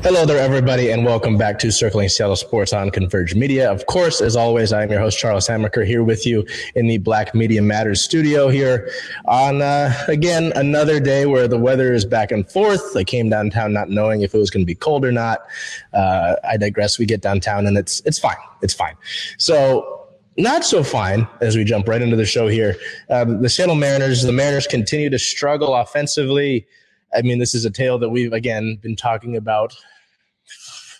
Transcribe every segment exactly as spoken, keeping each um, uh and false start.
Hello there, everybody, and welcome back to Circling Seattle Sports on Converge Media. Of course, as always, I am your host, Charles Hammaker, here with you in the Black Media Matters studio here on, uh, again, another day where the weather is back and forth. I came downtown not knowing if it was going to be cold or not. Uh, I digress. We get downtown, and it's it's fine. It's fine. So... Not so fine as we jump right into the show here. Um, the Seattle Mariners, the Mariners continue to struggle offensively. I mean, this is a tale that we've, again, been talking about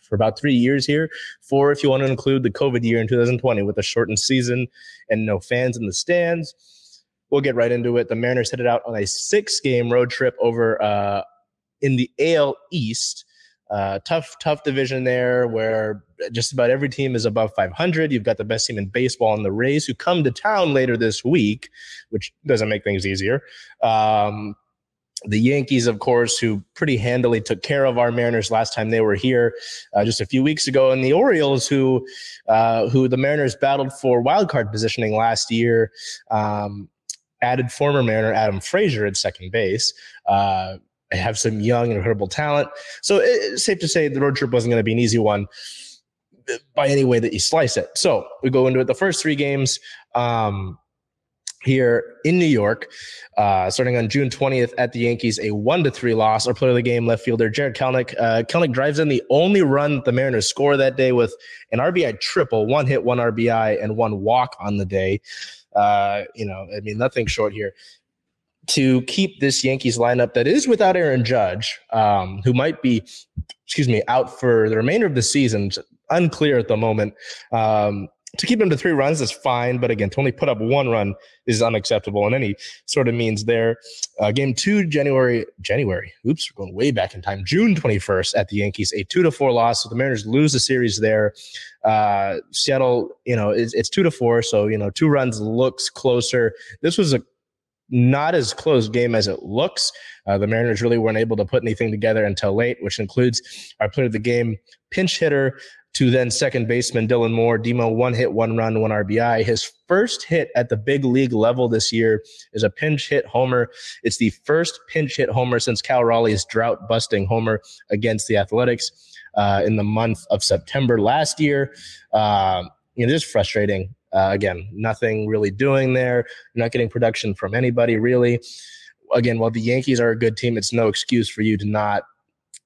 for about three years here. Four, if you want to include the COVID year in two thousand twenty with a shortened season and no fans in the stands. We'll get right into it. The Mariners headed out on a six-game road trip over uh, in the A L East. Uh, tough, tough division there where just about every team is above five hundred. You've got the best team in baseball in the Rays, who come to town later this week, which doesn't make things easier. Um, the Yankees, of course, who pretty handily took care of our Mariners last time they were here uh, just a few weeks ago. And the Orioles, who uh, who the Mariners battled for wildcard positioning last year, um, added former Mariner Adam Frazier at second base. Uh have some young, incredible talent. So it's safe to say the road trip wasn't going to be an easy one by any way that you slice it. So we go into it. The first three games um, here in New York, uh, starting on June twentieth at the Yankees, a one to three loss. Our player of the game, left fielder Jared Kelnick. Uh, Kelnick drives in the only run that the Mariners score that day with an R B I triple, one hit, one R B I, and one walk on the day. Uh, you know, I mean, nothing short here. To keep this Yankees lineup that is without Aaron Judge, um, who might be, excuse me, out for the remainder of the season, unclear at the moment. Um, to keep him to three runs is fine, but again, to only put up one run is unacceptable in any sort of means there. Uh, game two, January, January, oops, we're going way back in time, June twenty-first at the Yankees, a two to four loss. So the Mariners lose the series there. Uh, Seattle, you know, it's, it's two to four, so, you know, two runs looks closer. This was a not as close game as it looks. Uh, the Mariners really weren't able to put anything together until late, which includes our player of the game, pinch hitter to then second baseman Dylan Moore. Demo, one hit, one run, one R B I. His first hit at the big league level this year is a pinch hit homer. It's the first pinch hit homer since Cal Raleigh's drought-busting homer against the Athletics uh, in the month of September last year. Uh, it is frustrating. Uh, again, nothing really doing there. You're not getting production from anybody, really. Again, while the Yankees are a good team, it's no excuse for you to not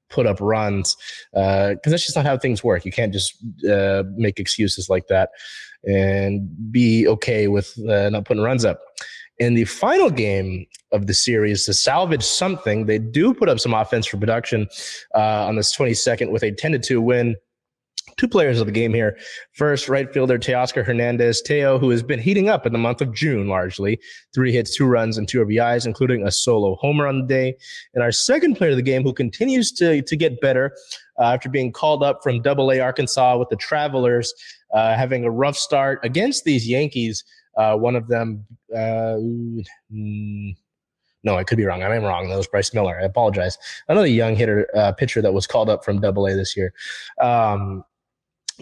put up runs because uh, that's just not how things work. You can't just uh, make excuses like that and be okay with uh, not putting runs up. In the final game of the series, to salvage something, they do put up some offense for production uh, on this twenty-second with a ten to two win. Two players of the game here. First, right fielder Teoscar Hernandez. Teo, who has been heating up in the month of June largely. Three hits, two runs, and two R B Is, including a solo homer on the day. And our second player of the game, who continues to, to get better uh, after being called up from double A Arkansas with the Travelers, uh, having a rough start against these Yankees. Uh, one of them... Uh, mm, No, I could be wrong. I am wrong. That was Bryce Miller. I apologize. Another young hitter uh, pitcher that was called up from double A this year. Um,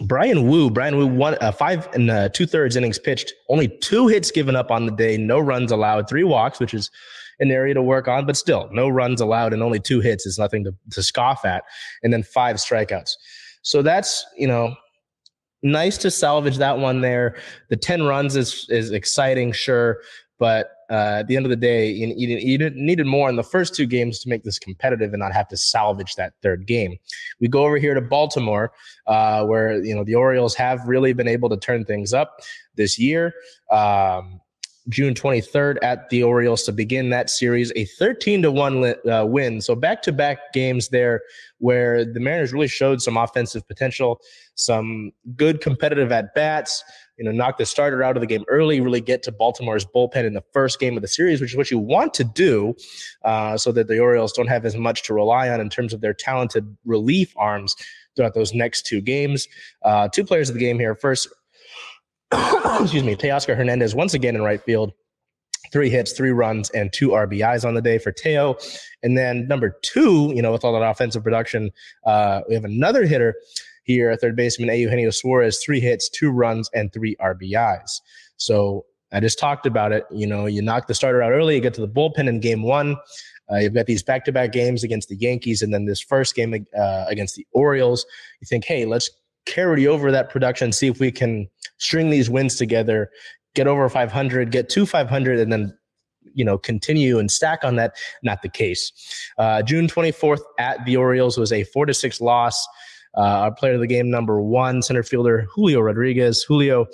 Brian Wu. Brian Wu, one, uh, five and uh, two-thirds innings pitched. Only two hits given up on the day. No runs allowed. Three walks, which is an area to work on. But still, no runs allowed and only two hits is nothing to, to scoff at. And then five strikeouts. So that's, you know, nice to salvage that one there. The ten runs is is exciting, sure. But... Uh, at the end of the day, you, you, you needed more in the first two games to make this competitive and not have to salvage that third game. We go over here to Baltimore, uh, where you know the Orioles have really been able to turn things up this year. Um, June twenty-third at the Orioles to begin that series, a thirteen to one uh, win. So back-to-back games there where the Mariners really showed some offensive potential, some good competitive at-bats, you know, knock the starter out of the game early, really get to Baltimore's bullpen in the first game of the series, which is what you want to do uh, so that the Orioles don't have as much to rely on in terms of their talented relief arms throughout those next two games. Uh, two players of the game here. First, excuse me, Teoscar Hernandez once again in right field. Three hits, three runs, and two R B Is on the day for Teo. And then number two, you know, with all that offensive production, uh, we have another hitter here, a third baseman, Eugenio Suarez, three hits, two runs, and three R B Is. So I just talked about it. You know, you knock the starter out early, you get to the bullpen in game one. Uh, you've got these back-to-back games against the Yankees and then this first game uh, against the Orioles. You think, hey, let's carry over that production, see if we can string these wins together, get over five hundred, get to five hundred, and then, you know, continue and stack on that. Not the case. Uh, June twenty-fourth at the Orioles was a four to six loss. Uh, our player of the game, number one, center fielder Julio Rodriguez. Julio,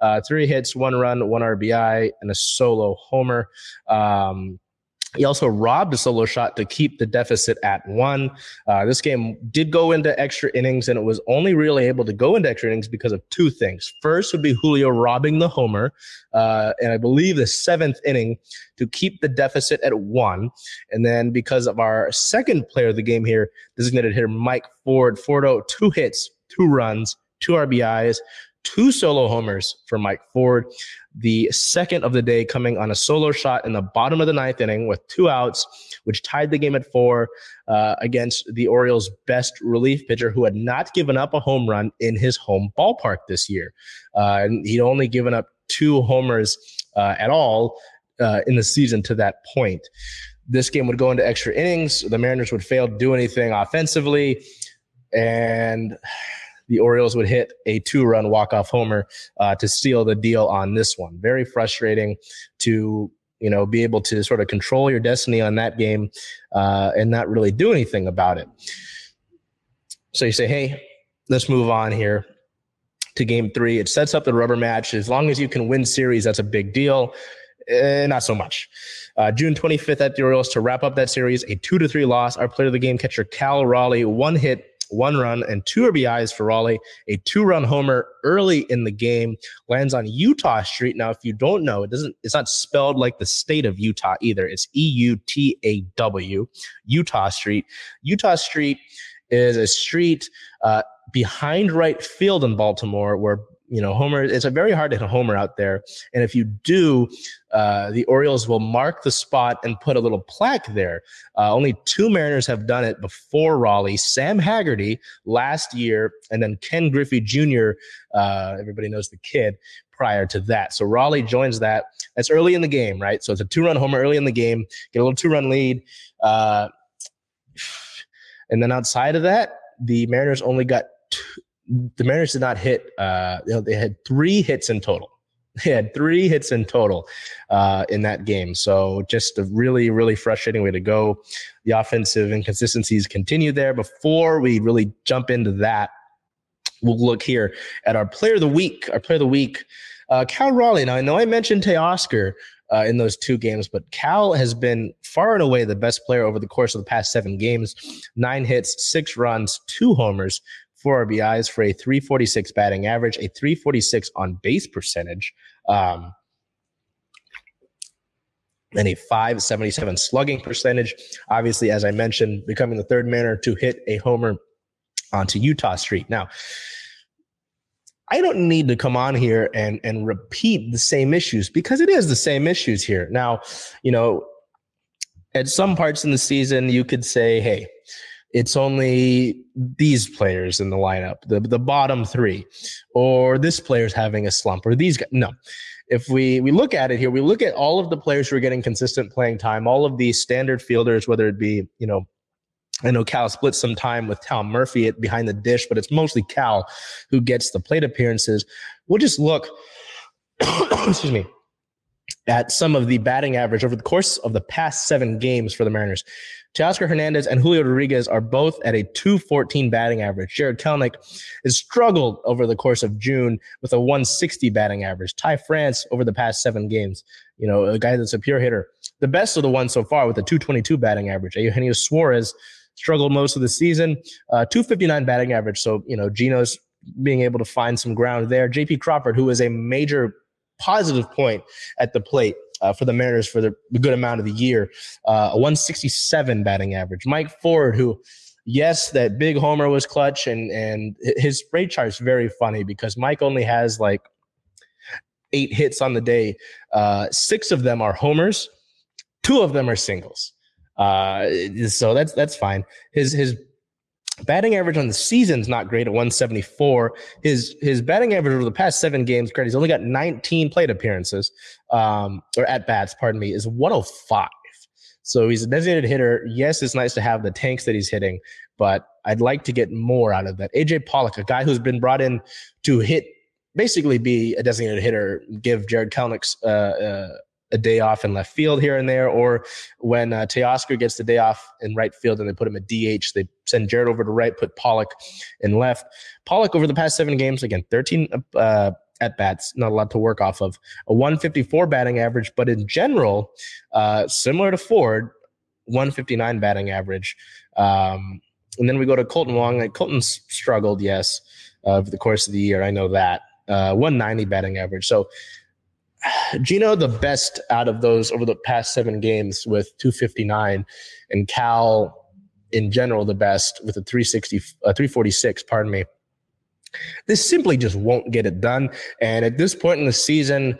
uh, three hits, one run, one R B I, and a solo homer. Um, He also robbed a solo shot to keep the deficit at one. Uh, this game did go into extra innings, and it was only really able to go into extra innings because of two things. First would be Julio robbing the homer, uh, and I believe the seventh inning to keep the deficit at one. And then because of our second player of the game here, designated hitter Mike Ford. Fordo, two hits, two runs, two R B Is, two solo homers for Mike Ford. The second of the day coming on a solo shot in the bottom of the ninth inning with two outs, which tied the game at four uh, against the Orioles' best relief pitcher, who had not given up a home run in his home ballpark this year. Uh, and he'd only given up two homers uh, at all uh, in the season to that point. This game would go into extra innings. The Mariners would fail to do anything offensively, and the Orioles would hit a two-run walk-off homer uh, to seal the deal on this one. Very frustrating to, you know, be able to sort of control your destiny on that game uh, and not really do anything about it. So you say, hey, let's move on here to game three. It sets up the rubber match. As long as you can win series, that's a big deal. Eh, not so much. Uh, June twenty-fifth at the Orioles to wrap up that series, a two to three loss. Our player of the game, catcher Cal Raleigh, one hit, one run, and two R B Is for Raleigh. A two-run homer early in the game lands on Eutaw Street. Now, if you don't know, it doesn't. It's not spelled like the state of Utah either. It's E U T A W, Eutaw Street. Eutaw Street is a street uh, behind right field in Baltimore where, you know, homer, it's a very hard to hit a homer out there. And if you do, uh, the Orioles will mark the spot and put a little plaque there. Uh, only two Mariners have done it before Raleigh: Sam Haggerty last year, and then Ken Griffey Junior Uh, everybody knows the kid prior to that. So Raleigh joins that. That's early in the game, right? So it's a two-run homer early in the game, get a little two-run lead. Uh, and then outside of that, the Mariners only got two. The Mariners did not hit. Uh, they had three hits in total. They had three hits in total uh, in that game. So just a really, really frustrating way to go. The offensive inconsistencies continue there. Before we really jump into that, we'll look here at our player of the week. Our player of the week, uh, Cal Raleigh. Now, I know I mentioned Teoscar uh, in those two games, but Cal has been far and away the best player over the course of the past seven games. Nine hits, six runs, two homers, four R B Is for a three forty-six batting average, a three forty-six on base percentage, um, and a five seventy-seven slugging percentage. Obviously, as I mentioned, becoming the third Mariner to hit a homer onto Eutaw Street. Now, I don't need to come on here and, and repeat the same issues because it is the same issues here. Now, you know, at some parts in the season, you could say, hey, it's only these players in the lineup, the, the bottom three, or this player's having a slump, or these guys. No. If we, we look at it here, we look at all of the players who are getting consistent playing time, all of these standard fielders, whether it be, you know, I know Cal splits some time with Tal Murphy at behind the dish, but it's mostly Cal who gets the plate appearances. We'll just look excuse me, at some of the batting average over the course of the past seven games for the Mariners. Teoscar Hernandez and Julio Rodriguez are both at a two fourteen batting average. Jared Kelnick has struggled over the course of June with a one sixty batting average. Ty France over the past seven games, you know, a guy that's a pure hitter. The best of the ones so far with a two twenty-two batting average. Eugenio Suarez struggled most of the season, uh, two fifty-nine batting average. So, you know, Gino's being able to find some ground there. J P Crawford, who is a major positive point at the plate Uh, for the Mariners for the good amount of the year, uh, a one sixty-seven batting average. Mike Ford, who, yes, that big homer was clutch, and and his rate chart's very funny because Mike only has like eight hits on the day. Uh, six of them are homers, two of them are singles. Uh, so that's that's fine. His his batting average on the season's not great at one seventy-four. His his batting average over the past seven games, credit, he's only got nineteen plate appearances, um, or at-bats, pardon me, is one oh five. So he's a designated hitter. Yes, it's nice to have the tanks that he's hitting, but I'd like to get more out of that. A J Pollock, a guy who's been brought in to hit, basically be a designated hitter, give Jared Kelnick's uh, uh, a day off in left field here and there, or when uh, Teoscar gets the day off in right field and they put him at D H, they send Jared over to right, put Pollock in left. Pollock over the past seven games, again, thirteen uh, at-bats, not a lot to work off of, a one fifty-four batting average, but in general, uh, similar to Ford, one fifty-nine batting average. Um, and then we go to Colton Wong. Like, Colton's struggled, yes, uh, over the course of the year. I know that. Uh, one ninety batting average. So, Gino, the best out of those over the past seven games with two fifty-nine, and Cal, in general, the best with a three sixty, uh, three forty-six. Pardon me. This simply just won't get it done. And at this point in the season,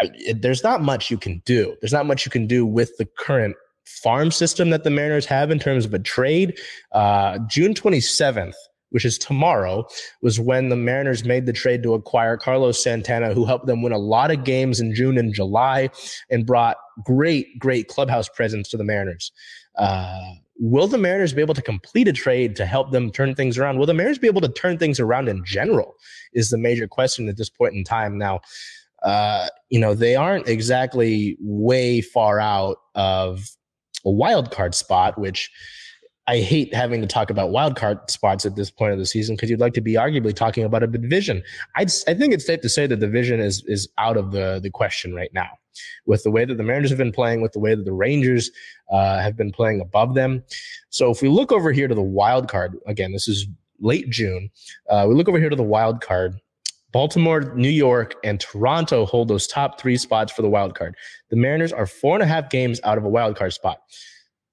I, it, there's not much you can do. There's not much you can do with the current farm system that the Mariners have in terms of a trade. Uh, June twenty-seventh. Which is tomorrow, was when the Mariners made the trade to acquire Carlos Santana, who helped them win a lot of games in June and July and brought great, great clubhouse presence to the Mariners. Uh, will the Mariners be able to complete a trade to help them turn things around? Will the Mariners be able to turn things around in general is the major question at this point in time. Now, uh, you know, they aren't exactly way far out of a wild card spot, which I hate having to talk about wildcard spots at this point of the season because you'd like to be arguably talking about a division. I'd, I think it's safe to say that the division is is out of the, the question right now. With the way that the Mariners have been playing, with the way that the Rangers uh, have been playing above them. So if we look over here to the wild card, again, this is late June. Uh, we look over here to the wild card. Baltimore, New York, and Toronto hold those top three spots for the wild card. The Mariners are four and a half games out of a wild card spot.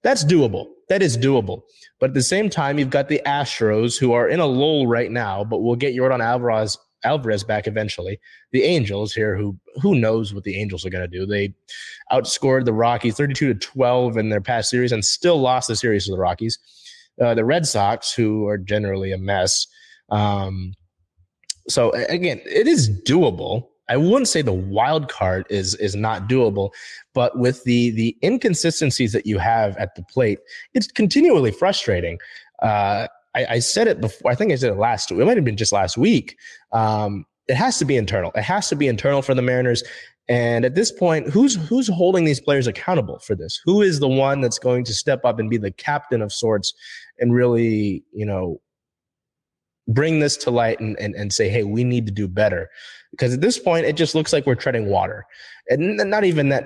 That's doable. That is doable. But at the same time, you've got the Astros, who are in a lull right now, but we'll get Yordan Alvarez Alvarez back eventually. The Angels here, who who knows what the Angels are going to do. They outscored the Rockies thirty-two to twelve in their past series and still lost the series to the Rockies. Uh, the Red Sox, who are generally a mess. Um, so, again, it is doable. I wouldn't say the wild card is is not doable, but with the the inconsistencies that you have at the plate, it's continually frustrating. Uh, I, I said it before. I think I said it last week. It might have been just last week. Um, it has to be internal. It has to be internal for the Mariners. And at this point, who's who's holding these players accountable for this? Who is the one that's going to step up and be the captain of sorts and really, you know, bring this to light and, and and say, hey, we need to do better? Because at this point, it just looks like we're treading water. And not even that,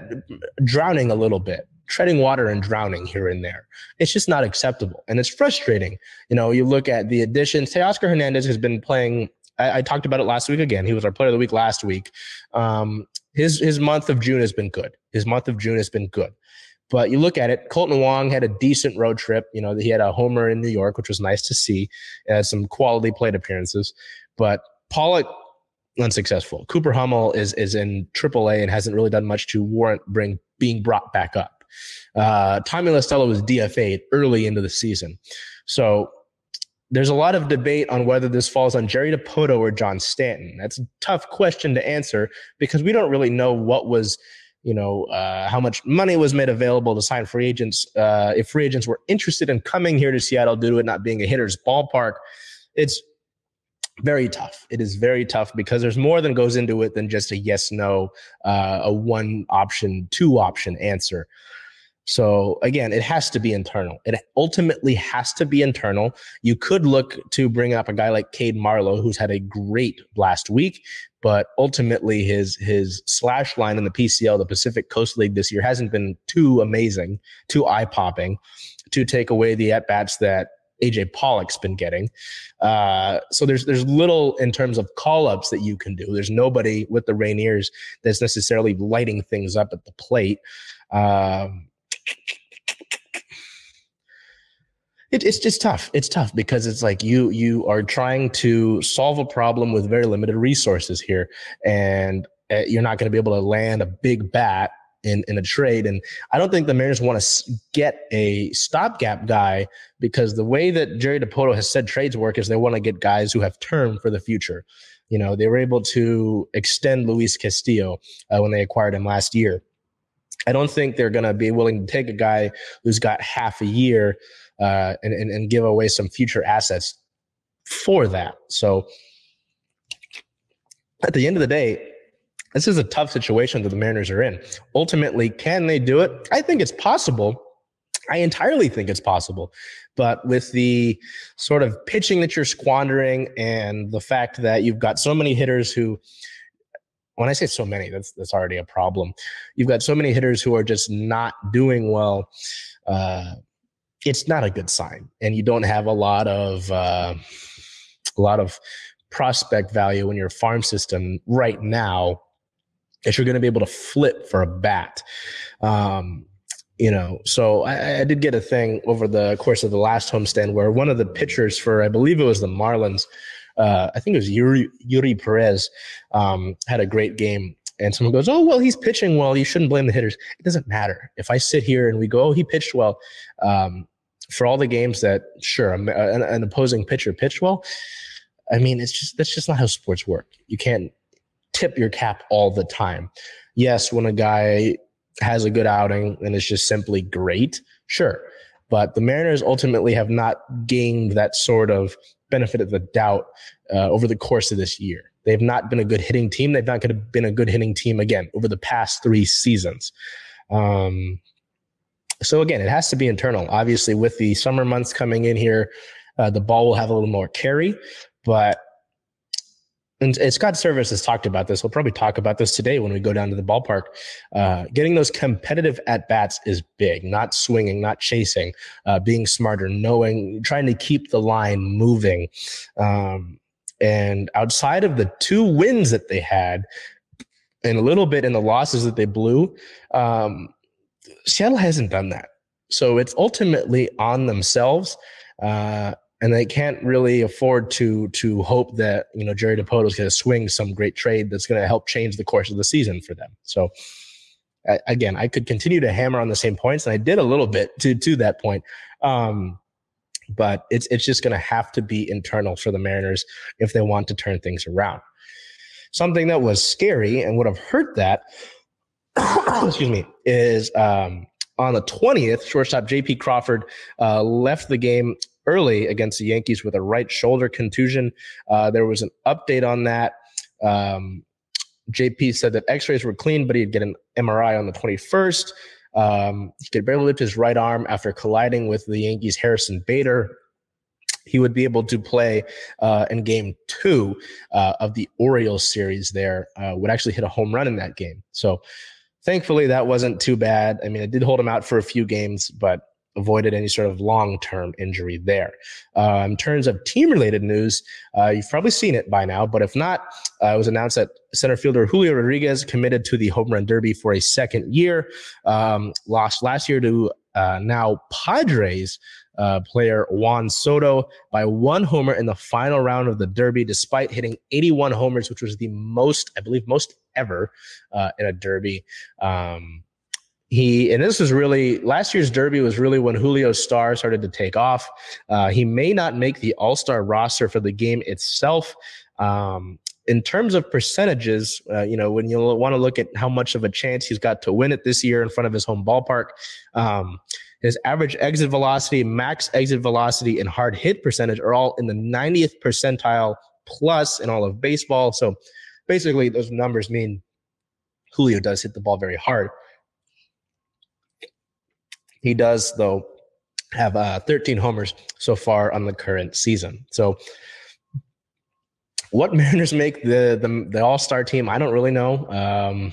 drowning a little bit, treading water and drowning here and there. It's just not acceptable. And it's frustrating. You know, you look at the additions. Teoscar Hernandez has been playing. I, I talked about it last week again. He was our player of the week last week. Um, his his month of June has been good. His month of June has been good. But you look at it, Colton Wong had a decent road trip. You know, he had a homer in New York, which was nice to see, and had some quality plate appearances. But Pollock, unsuccessful. Cooper Hummel is is in triple A and hasn't really done much to warrant bring being brought back up. Uh, Tommy LaStella was D F A'd early into the season. So there's a lot of debate on whether this falls on Jerry DiPoto or John Stanton. That's a tough question to answer because we don't really know what was – you know, uh, how much money was made available to sign free agents. Uh, if free agents were interested in coming here to Seattle due to it not being a hitter's ballpark, it's very tough. It is very tough because there's more than goes into it than just a yes, no, uh, a one option, two option answer. So again, it has to be internal. It ultimately has to be internal. You could look to bring up a guy like Cade Marlow, who's had a great last week, but ultimately his his slash line in the P C L, the Pacific Coast League this year, hasn't been too amazing, too eye-popping to take away the at-bats that A J Pollock's been getting. Uh, so there's there's little in terms of call-ups that you can do. There's nobody with the Rainiers that's necessarily lighting things up at the plate. Um, it, it's just tough. It's tough because it's like you you are trying to solve a problem with very limited resources here, and you're not going to be able to land a big bat In, in a trade. And I don't think the Mariners want to get a stopgap guy, because the way that Jerry DiPoto has said trades work is they want to get guys who have term for the future. You know, they were able to extend Luis Castillo uh, when they acquired him last year. I don't think they're going to be willing to take a guy who's got half a year uh, and, and, and give away some future assets for that. So at the end of the day, this is a tough situation that the Mariners are in. Ultimately, can they do it? I think it's possible. I entirely think it's possible. But with the sort of pitching that you're squandering and the fact that you've got so many hitters who, when I say so many, that's that's already a problem. You've got so many hitters who are just not doing well. Uh, it's not a good sign. And you don't have a lot of uh, a lot of prospect value in your farm system right now that you're going to be able to flip for a bat. Um, you know, so I, I did get a thing over the course of the last homestand where one of the pitchers for, I believe it was the Marlins, uh, I think it was Yuri, Yuri Perez, um, had a great game. And someone goes, oh, well, he's pitching well. You shouldn't blame the hitters. It doesn't matter. If I sit here and we go, oh, he pitched well, um, for all the games that, sure, an, an opposing pitcher pitched well, I mean, it's just that's just not how sports work. You can't tip your cap all the time. Yes, when a guy has a good outing and it's just simply great, sure. But the Mariners ultimately have not gained that sort of benefit of the doubt uh, over the course of this year. They've not been a good hitting team. They've not been a good hitting team, again, over the past three seasons. Um, so, again, it has to be internal. Obviously, with the summer months coming in here, uh, the ball will have a little more carry. But And, and Scott Servais has talked about this. We'll probably talk about this today when we go down to the ballpark. Uh, getting those competitive at-bats is big, not swinging, not chasing, uh, being smarter, knowing, trying to keep the line moving. Um, and outside of the two wins that they had and a little bit in the losses that they blew, um, Seattle hasn't done that. So it's ultimately on themselves. Uh And they can't really afford to to hope that, you know, Jerry DiPoto is going to swing some great trade that's going to help change the course of the season for them. So, I, again, I could continue to hammer on the same points, and I did a little bit to to that point. Um, but it's it's just going to have to be internal for the Mariners if they want to turn things around. Something that was scary and would have hurt that, excuse me, is um, on the twentieth, shortstop J P Crawford uh, left the game early against the Yankees with a right shoulder contusion. Uh, there was an update on that. Um, J P said that x-rays were clean, but he'd get an M R I on the twenty-first. Um, he could barely lift his right arm after colliding with the Yankees' Harrison Bader. He would be able to play uh, in game two uh, of the Orioles series there, uh, would actually hit a home run in that game. So thankfully that wasn't too bad. I mean, it did hold him out for a few games, but avoided any sort of long-term injury there. Uh, in terms of team-related news, uh, you've probably seen it by now, but if not, uh, it was announced that center fielder Julio Rodriguez committed to the Home Run Derby for a second year, um, lost last year to uh, now Padres uh, player Juan Soto by one homer in the final round of the Derby, despite hitting eighty-one homers, which was the most, I believe, most ever uh, in a Derby. Um He and this was really last year's Derby was really when Julio's star started to take off. Uh, he may not make the All-Star roster for the game itself. Um, in terms of percentages, uh, you know, when you want to look at how much of a chance he's got to win it this year in front of his home ballpark, um, his average exit velocity, max exit velocity, and hard hit percentage are all in the ninetieth percentile plus in all of baseball. So basically those numbers mean Julio does hit the ball very hard. He does, though, have uh, thirteen homers so far on the current season. So what Mariners make the the, the all-star team, I don't really know. Um,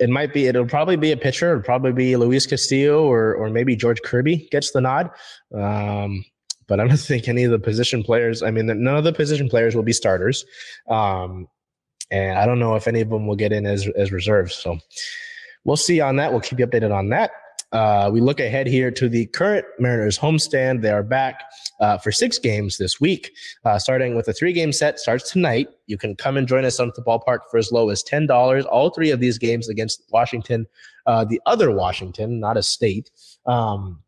it might be, it'll probably be a pitcher. It'll probably be Luis Castillo or or maybe George Kirby gets the nod. Um, but I don't think any of the position players, I mean, none of the position players will be starters. Um, and I don't know if any of them will get in as, as reserves. So we'll see on that. We'll keep you updated on that. Uh, we look ahead here to the current Mariners homestand. They are back uh, for six games this week, uh, starting with a three-game set. Starts tonight. You can come and join us on the ballpark for as low as ten dollars. All three of these games against Washington, uh, the other Washington, not a state, um,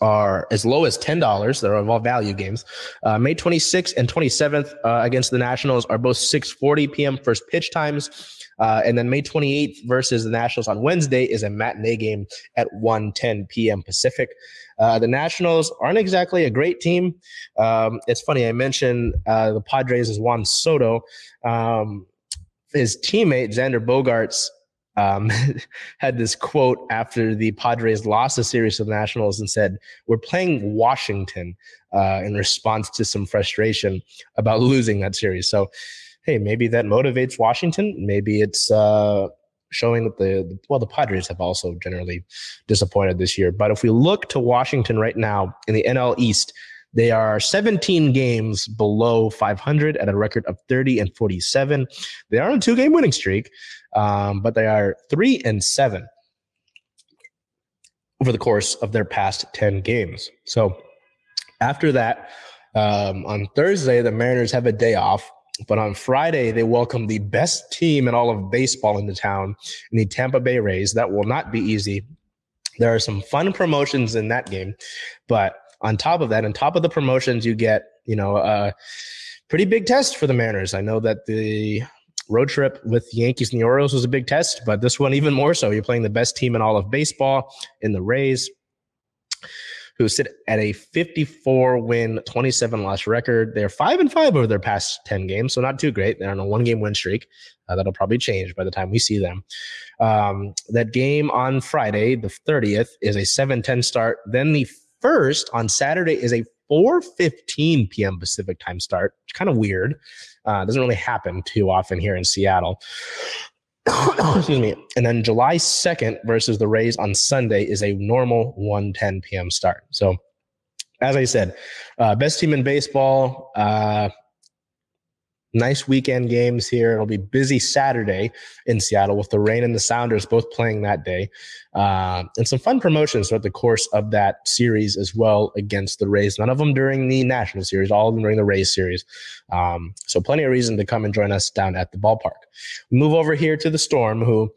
are as low as ten dollars. They're all value games. Uh, May twenty-sixth and twenty-seventh uh, against the Nationals are both six forty p.m. first pitch times. Uh, and then May twenty-eighth versus the Nationals on Wednesday is a matinee game at one ten p.m. Pacific. Uh, the Nationals aren't exactly a great team. Um, it's funny, I mentioned uh, the Padres is Juan Soto. Um, his teammate, Xander Bogaerts, um, had this quote after the Padres lost a series to the Nationals and said, "We're playing Washington," uh, in response to some frustration about losing that series. So, hey, maybe that motivates Washington. Maybe it's uh, showing that the, well, the Padres have also generally disappointed this year. But if we look to Washington right now in the N L East, they are seventeen games below five hundred at a record of thirty and forty-seven. They are on a two-game winning streak, um, but they are three and seven over the course of their past ten games. So after that, um, on Thursday, the Mariners have a day off. But on Friday, they welcome the best team in all of baseball into town, in the Tampa Bay Rays. That will not be easy. There are some fun promotions in that game. But on top of that, on top of the promotions, you get, you know, a pretty big test for the Mariners. I know that the road trip with the Yankees and the Orioles was a big test, but this one even more so. You're playing the best team in all of baseball in the Rays, who sit at a fifty-four win, twenty-seven loss record. They're five and five over their past ten games, so not too great. They're on a one-game win streak. Uh, that'll probably change by the time we see them. Um, that game on Friday, the thirtieth, is a seven ten start. Then the first on Saturday is a four fifteen p.m. Pacific time start. It's kind of weird. Uh, doesn't really happen too often here in Seattle. Excuse me. And then July second versus the Rays on Sunday is a normal one ten p.m. start. So, as I said, uh, best team in baseball. Uh, nice weekend games here. It'll be busy Saturday in Seattle with the Rain and the Sounders both playing that day. Uh, and some fun promotions throughout the course of that series as well against the Rays. None of them during the National Series, all of them during the Rays series. Um, so plenty of reason to come and join us down at the ballpark. We move over here to the Storm, who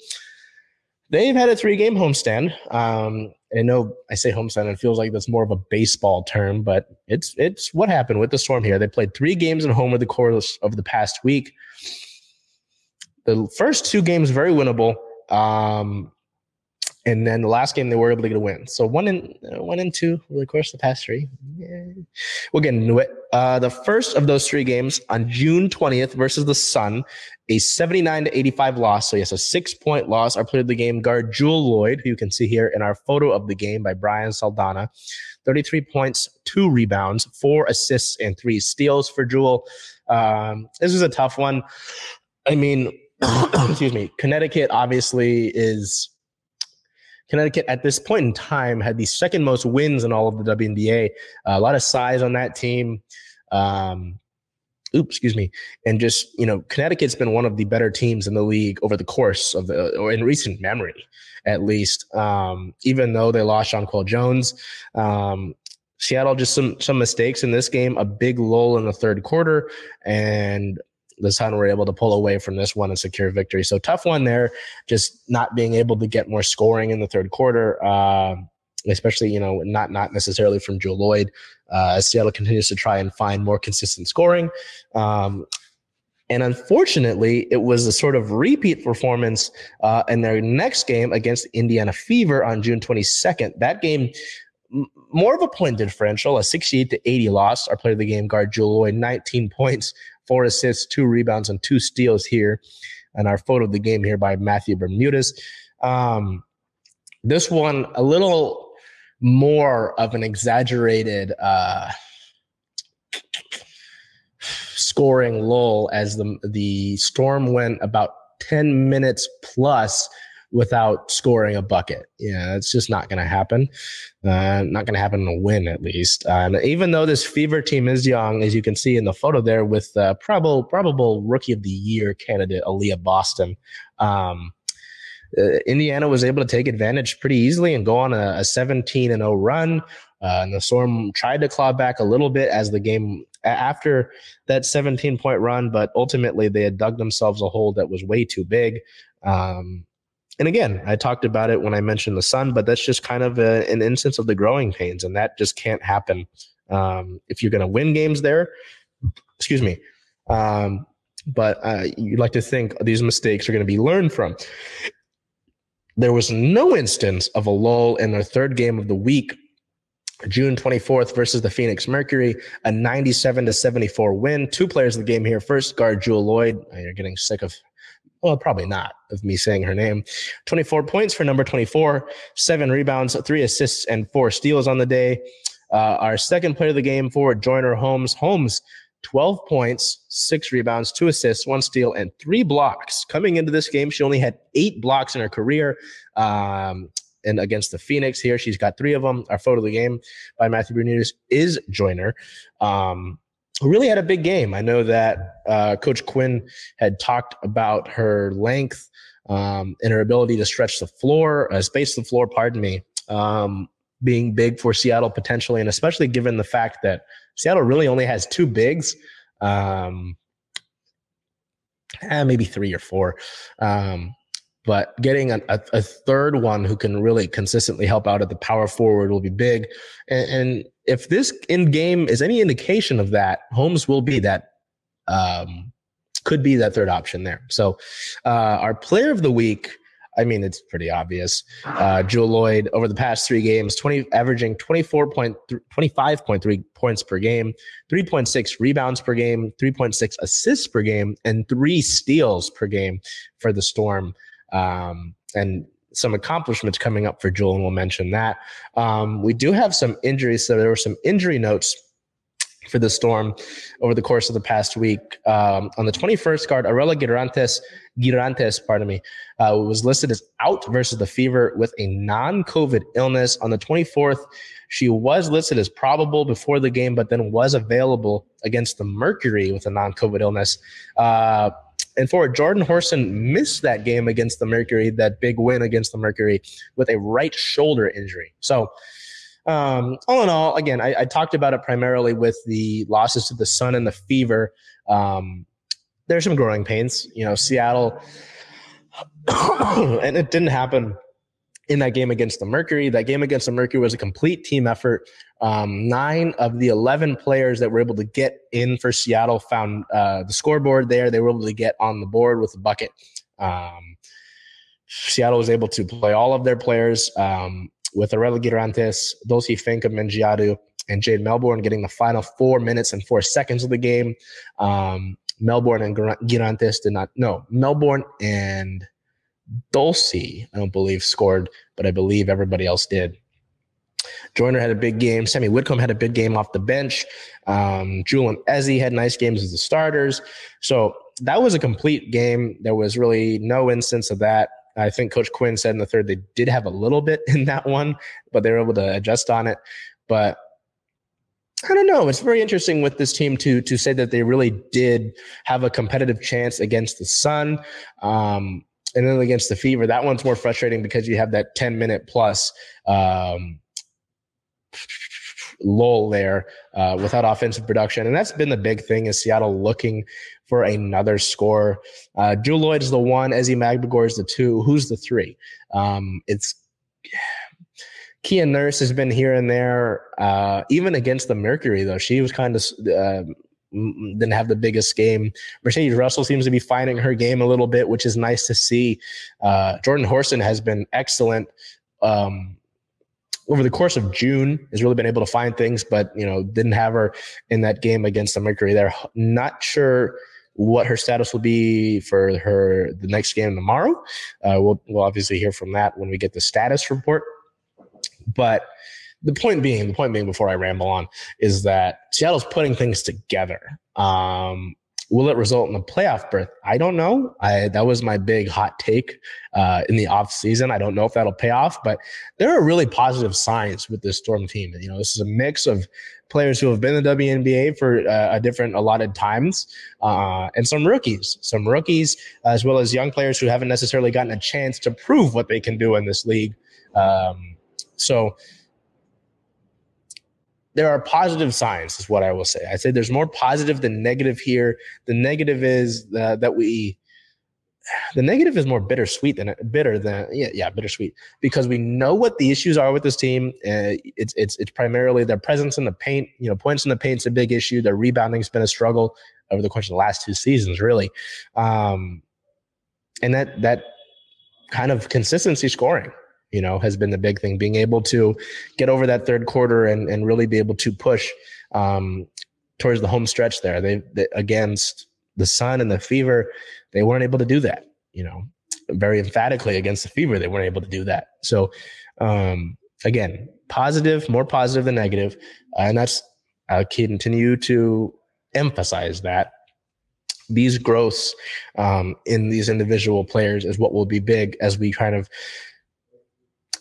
they've had a three-game homestand. Um, I know I say homestand, and it feels like that's more of a baseball term, but it's it's what happened with the Storm here. They played three games at home over the course of the past week. The first two games very winnable, um, and then the last game they were able to get a win. So one and one and two over the course of the past three. Yeah. We'll get into it. Uh, the first of those three games on June twentieth versus the Sun, a seventy-nine to eighty-five loss. So, yes, a six-point loss. Our player of the game, guard Jewell Loyd, who you can see here in our photo of the game by Brian Saldana. thirty-three points, two rebounds, four assists, and three steals for Jewell. Um, this is a tough one. I mean, excuse me, Connecticut obviously is – Connecticut at this point in time had the second most wins in all of the W N B A. Uh, a lot of size on that team. Um Oops, excuse me. And just, you know, Connecticut's been one of the better teams in the league over the course of the, or in recent memory, at least, um, even though they lost Jonquel Jones. Um, Seattle, just some some mistakes in this game, a big lull in the third quarter, and the Sun were able to pull away from this one and secure victory. So tough one there, just not being able to get more scoring in the third quarter, uh, especially, you know, not not necessarily from Jewell Loyd. Uh, Seattle continues to try and find more consistent scoring. Um, and unfortunately, it was a sort of repeat performance uh, in their next game against Indiana Fever on June twenty-second. That game more of a point differential, a sixty-eight to eighty loss. Our player of the game guard, Jewell Loyd, nineteen points, four assists, two rebounds, and two steals here. And our photo of the game here by Matthew Bermudez. Um, this one, a little more of an exaggerated uh, scoring lull as the, the Storm went about ten minutes plus without scoring a bucket. Yeah, it's just not going to happen. Uh, not going to happen in a win, at least. Uh, and even though this Fever team is young, as you can see in the photo there, with uh, probable probable Rookie of the Year candidate Aaliyah Boston, um, uh, Indiana was able to take advantage pretty easily and go on a, a seventeen and oh run. Uh, and the Storm tried to claw back a little bit as the game after that seventeen-point run, but ultimately they had dug themselves a hole that was way too big. Um, And again, I talked about it when I mentioned the Sun, but that's just kind of a, an instance of the growing pains, and that just can't happen um, if you're going to win games there. Excuse me. Um, but uh, you'd like to think these mistakes are going to be learned from. There was no instance of a lull in their third game of the week, June twenty-fourth versus the Phoenix Mercury, a ninety-seven to seventy-four win. Two players of the game here. First, guard Jewell Loyd. You're getting sick of Well, probably not of me saying her name. twenty-four points for number twenty-four, seven rebounds, three assists, and four steals on the day. Uh, our second player of the game forward, Joyner Holmes. Holmes, twelve points, six rebounds, two assists, one steal, and three blocks. Coming into this game, she only had eight blocks in her career. Um, and against the Phoenix here, she's got three of them. Our photo of the game by Matthew Bermudez is Joyner. Um, Who really had a big game. I know that uh, Coach Quinn had talked about her length um, and her ability to stretch the floor, uh, space the floor, pardon me, um, being big for Seattle potentially, and especially given the fact that Seattle really only has two bigs, um, eh, maybe three or four. Um, but getting a, a third one who can really consistently help out at the power forward will be big. And, and if this end game is any indication of that, Holmes will be that, um, could be that third option there. So uh, our player of the week, I mean, it's pretty obvious. Uh, Jewell Loyd, over the past three games, twenty averaging twenty-four point three, twenty-five point three points per game, three point six rebounds per game, three point six assists per game, and three steals per game for the Storm. Um, and some accomplishments coming up for Jewell, and we'll mention that. Um, we do have some injuries. So there were some injury notes for the Storm over the course of the past week. Um, on the twenty-first guard, Aurelia Girantes, Girantes, pardon me, uh, was listed as out versus the Fever with a non-COVID illness. On the twenty-fourth, she was listed as probable before the game, but then was available against the Mercury with a non-COVID illness. Uh, And forward, Jordan Horson missed that game against the Mercury, that big win against the Mercury, with a right shoulder injury. So um, all in all, again, I, I talked about it primarily with the losses to the Sun and the Fever. Um, there's some growing pains. You know, Seattle, and it didn't happen in that game against the Mercury. That game against the Mercury was a complete team effort. Um, nine of the eleven players that were able to get in for Seattle found uh, the scoreboard there. They were able to get on the board with the bucket. Um, Seattle was able to play all of their players um, with Aurelia Girantes, Dulce Finca Mengiadu, and Jade Melbourne getting the final four minutes and four seconds of the game. Um, Melbourne and Girantes did not – no, Melbourne and Dulce, I don't believe, scored, but I believe everybody else did. Joyner had a big game. Sammy Whitcomb had a big game off the bench. Um, Jewell and Ezzie had nice games as the starters. So that was a complete game. There was really no instance of that. I think Coach Quinn said in the third they did have a little bit in that one, but they were able to adjust on it. But I don't know. It's very interesting with this team to, to say that they really did have a competitive chance against the Sun. Um, and then against the Fever, that one's more frustrating because you have that ten-minute plus um, lull there uh, without offensive production. And that's been the big thing, is Seattle looking for another score. Uh, Jewell Loyd is the one. Ezzie Magbagor is the two. Who's the three? Um, it's Kia Nurse has been here and there. Uh, even against the Mercury, though, she was kind of uh, – didn't have the biggest game. Mercedes Russell seems to be finding her game a little bit, which is nice to see. Uh, Jordan Horson has been excellent um, over the course of June has really been able to find things, but, you know, didn't have her in that game against the Mercury. They're not sure what her status will be for her the next game tomorrow. Uh, we'll, we'll obviously hear from that when we get the status report. But the point being, the point being, before I ramble on, is that Seattle's putting things together. Um, will it result in a playoff berth? I don't know. I, that was my big hot take uh, in the off season. I don't know if that'll pay off, but there are really positive signs with this Storm team. You know, this is a mix of players who have been in the W N B A for uh, a different allotted times, uh, and some rookies, some rookies, as well as young players who haven't necessarily gotten a chance to prove what they can do in this league. Um, so there are positive signs, is what I will say. I say there's more positive than negative here. The negative is uh, that we, the negative is more bittersweet than bitter than yeah, yeah, bittersweet, because we know what the issues are with this team. Uh, it's it's it's primarily their presence in the paint. You know, points in the paint's a big issue. Their rebounding's been a struggle over the course of the last two seasons, really, um, and that that kind of consistency scoring, you know, has been the big thing, being able to get over that third quarter and, and really be able to push um, towards the home stretch there. They, they against the Sun and the Fever, they weren't able to do that, you know, very emphatically against the Fever. They weren't able to do that. So um, again, positive, more positive than negative. Uh, and that's, I'll continue to emphasize that. These growths um, in these individual players is what will be big as we kind of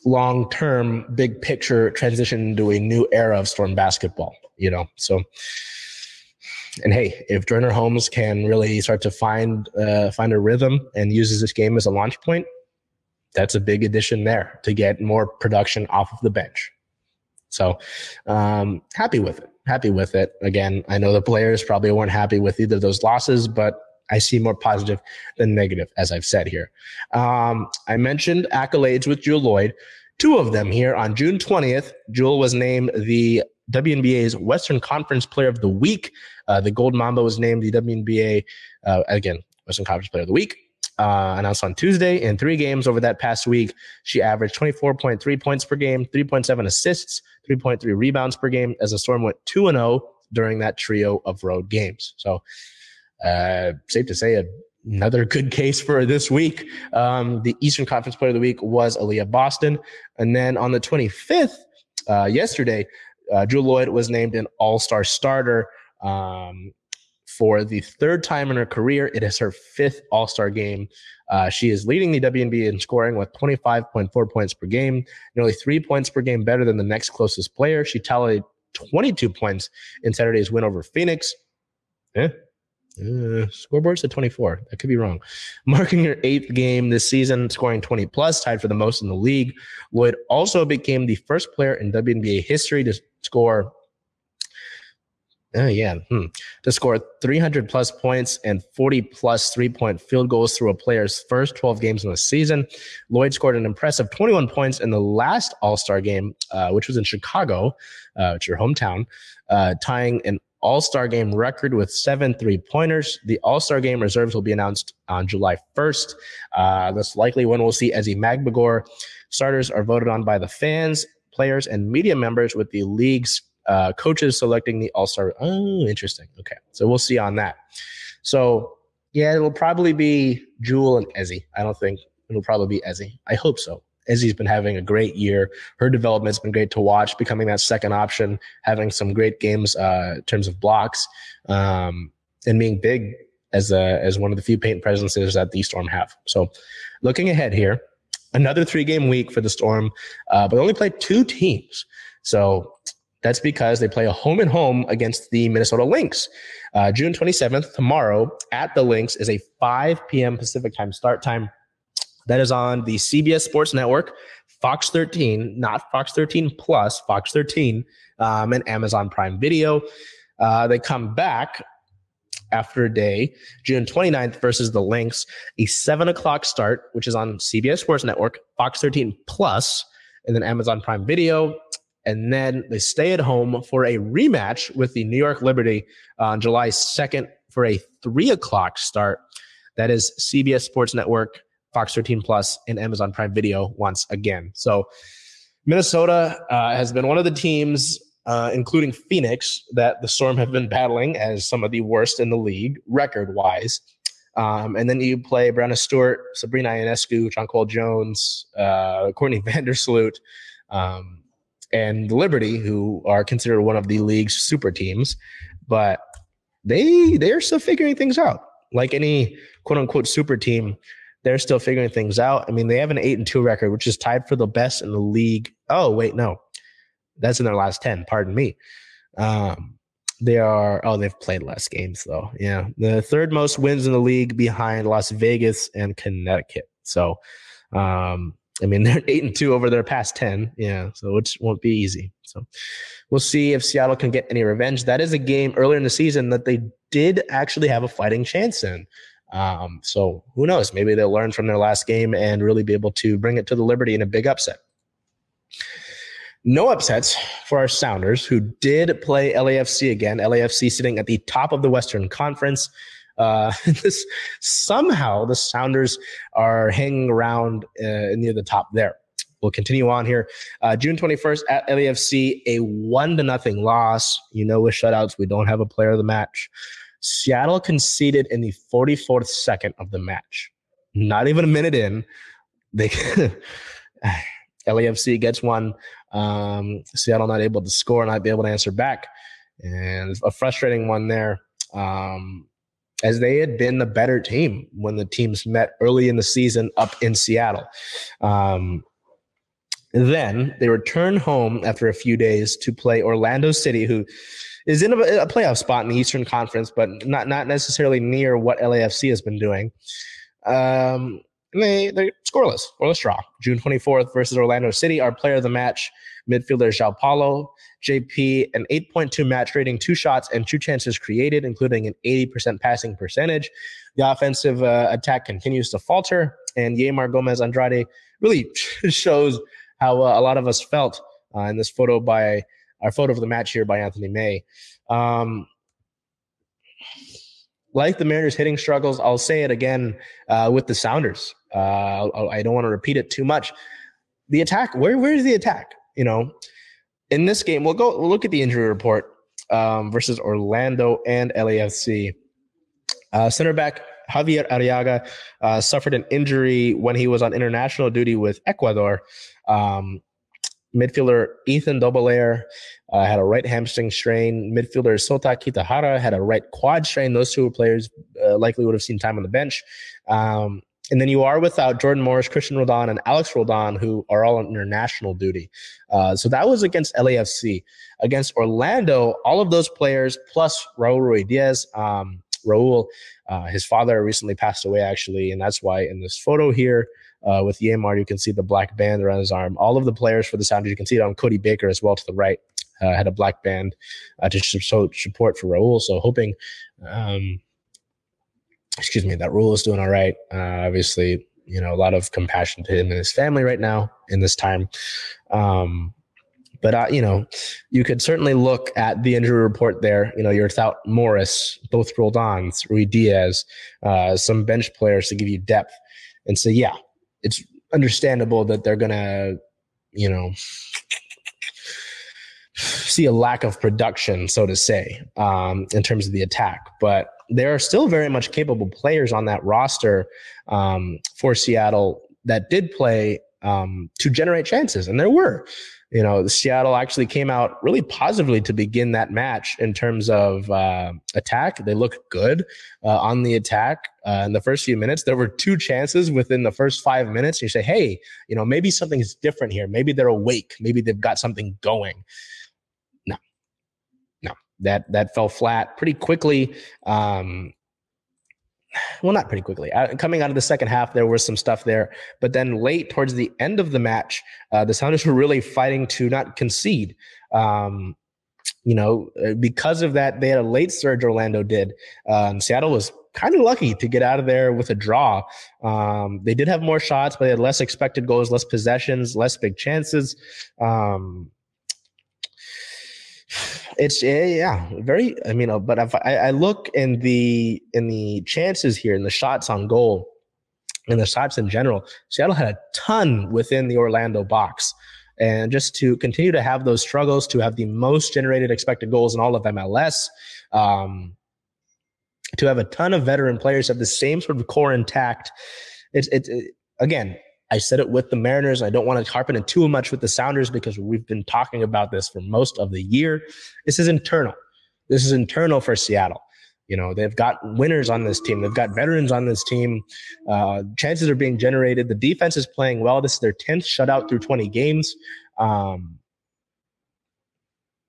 long-term, big picture transition to a new era of Storm basketball, you know. So, and hey, if Joyner Holmes can really start to find uh, find a rhythm and uses this game as a launch point, that's a big addition there to get more production off of the bench. So, um, happy with it. Happy with it. Again, I know the players probably weren't happy with either of those losses, but I see more positive than negative, as I've said here. Um, I mentioned accolades with Jewell Loyd. Two of them here. On June twentieth, Jewell was named the W N B A's Western Conference Player of the Week. Uh, the Gold Mamba was named the W N B A, uh, again, Western Conference Player of the Week. Uh, announced on Tuesday. In three games over that past week, she averaged twenty-four point three points per game, three point seven assists, three point three rebounds per game, as the Storm went two and oh during that trio of road games. So, Uh, safe to say, a, another good case for this week. Um, the Eastern Conference Player of the Week was Aaliyah Boston. And then on the twenty-fifth, uh, yesterday, uh, Jewell Loyd was named an all-star starter um, for the third time in her career. It is her fifth all-star game. Uh, she is leading the W N B A in scoring with twenty-five point four points per game, nearly three points per game better than the next closest player. She tallied twenty-two points in Saturday's win over Phoenix. Eh? Uh, scoreboard's at twenty-four. That could be wrong. Marking her eighth game this season, scoring twenty plus, tied for the most in the league. Loyd also became the first player in W N B A history to score. Oh, yeah. Hmm, to score three hundred plus points and forty plus three point field goals through a player's first twelve games in the season. Loyd scored an impressive twenty-one points in the last All Star game, uh, which was in Chicago, uh, which is your hometown, uh, tying an All-Star Game record with seven three-pointers. The All-Star Game reserves will be announced on July first. Uh, that's likely when we'll see Ezzy Magbagor. Starters are voted on by the fans, players, and media members, with the league's uh, coaches selecting the All-Star. Oh, interesting. Okay, so we'll see on that. So, yeah, it'll probably be Jewell and Ezzy. I don't think it'll probably be Ezzy. I hope so. Izzy's been having a great year. Her development's been great to watch, becoming that second option, having some great games uh, in terms of blocks, um, and being big as a, as one of the few paint presences that the Storm have. So looking ahead here, another three-game week for the Storm, uh, but they only play two teams. So that's because they play a home-and-home against the Minnesota Lynx. Uh, June twenty-seventh, tomorrow, at the Lynx, is a five p.m. Pacific time start time. That is on the C B S Sports Network, Fox thirteen, not Fox thirteen Plus, Fox thirteen, um, and Amazon Prime Video. Uh, they come back after a day, June twenty-ninth versus the Lynx, a seven o'clock start, which is on C B S Sports Network, Fox thirteen Plus, and then Amazon Prime Video. And then they stay at home for a rematch with the New York Liberty on July second for a three o'clock start. That is C B S Sports Network, Fox thirteen Plus, and Amazon Prime Video once again. So Minnesota uh, has been one of the teams, uh, including Phoenix, that the Storm have been battling as some of the worst in the league, record-wise. Um, and then you play Breanna Stewart, Sabrina Ionescu, Jonquel Jones, uh, Courtney Vandersloot, um, and Liberty, who are considered one of the league's super teams. But they they're still figuring things out. Like any quote-unquote super team, they're still figuring things out. I mean, they have an eight and two record, which is tied for the best in the league. Oh, wait, no. That's in their last ten. Pardon me. Um, they are – oh, they've played less games, though. Yeah. The third most wins in the league behind Las Vegas and Connecticut. So, um, I mean, they're eight and two over their past ten. Yeah, so it won't be easy. So we'll see if Seattle can get any revenge. That is a game earlier in the season that they did actually have a fighting chance in. Um, so who knows? Maybe they'll learn from their last game and really be able to bring it to the Liberty in a big upset. No upsets for our Sounders, who did play L A F C again. L A F C sitting at the top of the Western Conference. Uh, this, somehow the Sounders are hanging around uh, near the top there. We'll continue on here. Uh, June twenty-first at L A F C, a one to nothing loss. You know, with shutouts, we don't have a player of the match. Seattle conceded in the forty-fourth second of the match. Not even a minute in, they L A F C gets one. Um, Seattle not able to score, not be able to answer back, and a frustrating one there. Um, as they had been the better team when the teams met early in the season up in Seattle. Um, then they return home after a few days to play Orlando City, who is in a, a playoff spot in the Eastern Conference, but not, not necessarily near what L A F C has been doing. Um, they, they're scoreless, scoreless draw. June twenty-fourth versus Orlando City. Our player of the match, midfielder Jao Paulo. J P, an eight point two match rating, two shots and two chances created, including an eighty percent passing percentage. The offensive uh, attack continues to falter, and Yamar Gomez Andrade really shows how uh, a lot of us felt uh, in this photo by our photo of the match here by Anthony May. Um, like the Mariners' hitting struggles, I'll say it again uh, with the Sounders. Uh, I don't want to repeat it too much. The attack, where where is the attack? You know, in this game, we'll go we'll look at the injury report um, versus Orlando and L A F C. Uh, center back Javier Arriaga uh, suffered an injury when he was on international duty with Ecuador. Um, Midfielder Ethan Dobelair uh, had a right hamstring strain. Midfielder Sota Kitahara had a right quad strain. Those two players uh, likely would have seen time on the bench. Um, and then you are without Jordan Morris, Christian Rodon, and Alex Rodon, who are all on international duty. Uh, so that was against L A F C. Against Orlando, all of those players, plus Raul Ruiz Diaz, um, Raul, uh, his father recently passed away, actually, and that's why in this photo here, Uh, with Yamar, you can see the black band around his arm. All of the players for the Sounders, you can see it on Cody Baker as well to the right, uh, had a black band uh, to show support for Raul. So hoping, um, excuse me, that Raul is doing all right. Uh, obviously, you know, a lot of compassion to him and his family right now in this time. Um, but, uh, you know, you could certainly look at the injury report there. You know, you're without Morris, both Roldans, Rui Diaz, uh, some bench players to give you depth. And so, yeah. It's understandable that they're going to, you know, see a lack of production, so to say, um, in terms of the attack. But there are still very much capable players on that roster um, for Seattle that did play um, to generate chances. And there were, you know, Seattle actually came out really positively to begin that match in terms of uh, attack. They looked good uh, on the attack. Uh, in the first few minutes, there were two chances within the first five minutes. You say, hey, you know, maybe something's different here. Maybe they're awake. Maybe they've got something going. No, no, that that fell flat pretty quickly. Um, well, not pretty quickly. Uh, coming out of the second half, there was some stuff there. But then late towards the end of the match, uh, the Sounders were really fighting to not concede. Um, you know, because of that, they had a late surge, Orlando did. Um, Seattle was kind of lucky to get out of there with a draw. Um, they did have more shots, but they had less expected goals, less possessions, less big chances. Um, it's yeah, very. I mean, but if I, I look in the in the chances here, in the shots on goal, and the shots in general, Seattle had a ton within the Orlando box. and just to continue to have those struggles, to have the most generated expected goals in all of M L S, um, to have a ton of veteran players, have the same sort of core intact. It's it, it, again, I said it with the Mariners. I don't want to harp in too much with the Sounders because we've been talking about this for most of the year. This is internal. This is internal for Seattle. You know, they've got winners on this team. They've got veterans on this team. Uh, chances are being generated. The defense is playing well. This is their tenth shutout through twenty games. Um,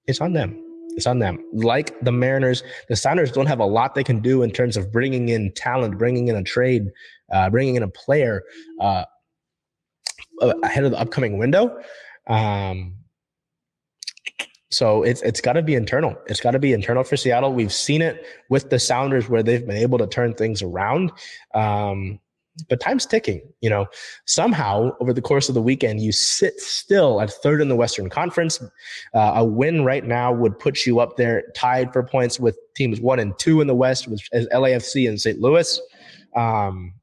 it's on them. It's on them. Like the Mariners, the Sounders don't have a lot they can do in terms of bringing in talent, bringing in a trade, uh, bringing in a player uh, ahead of the upcoming window. Um, so it's it's got to be internal. It's got to be internal for Seattle. We've seen it with the Sounders where they've been able to turn things around. Um, but time's ticking. You know, somehow over the course of the weekend, you sit still at third in the Western Conference. Uh, a win right now would put you up there tied for points with teams one and two in the West, which is L A F C and Saint Louis. Um,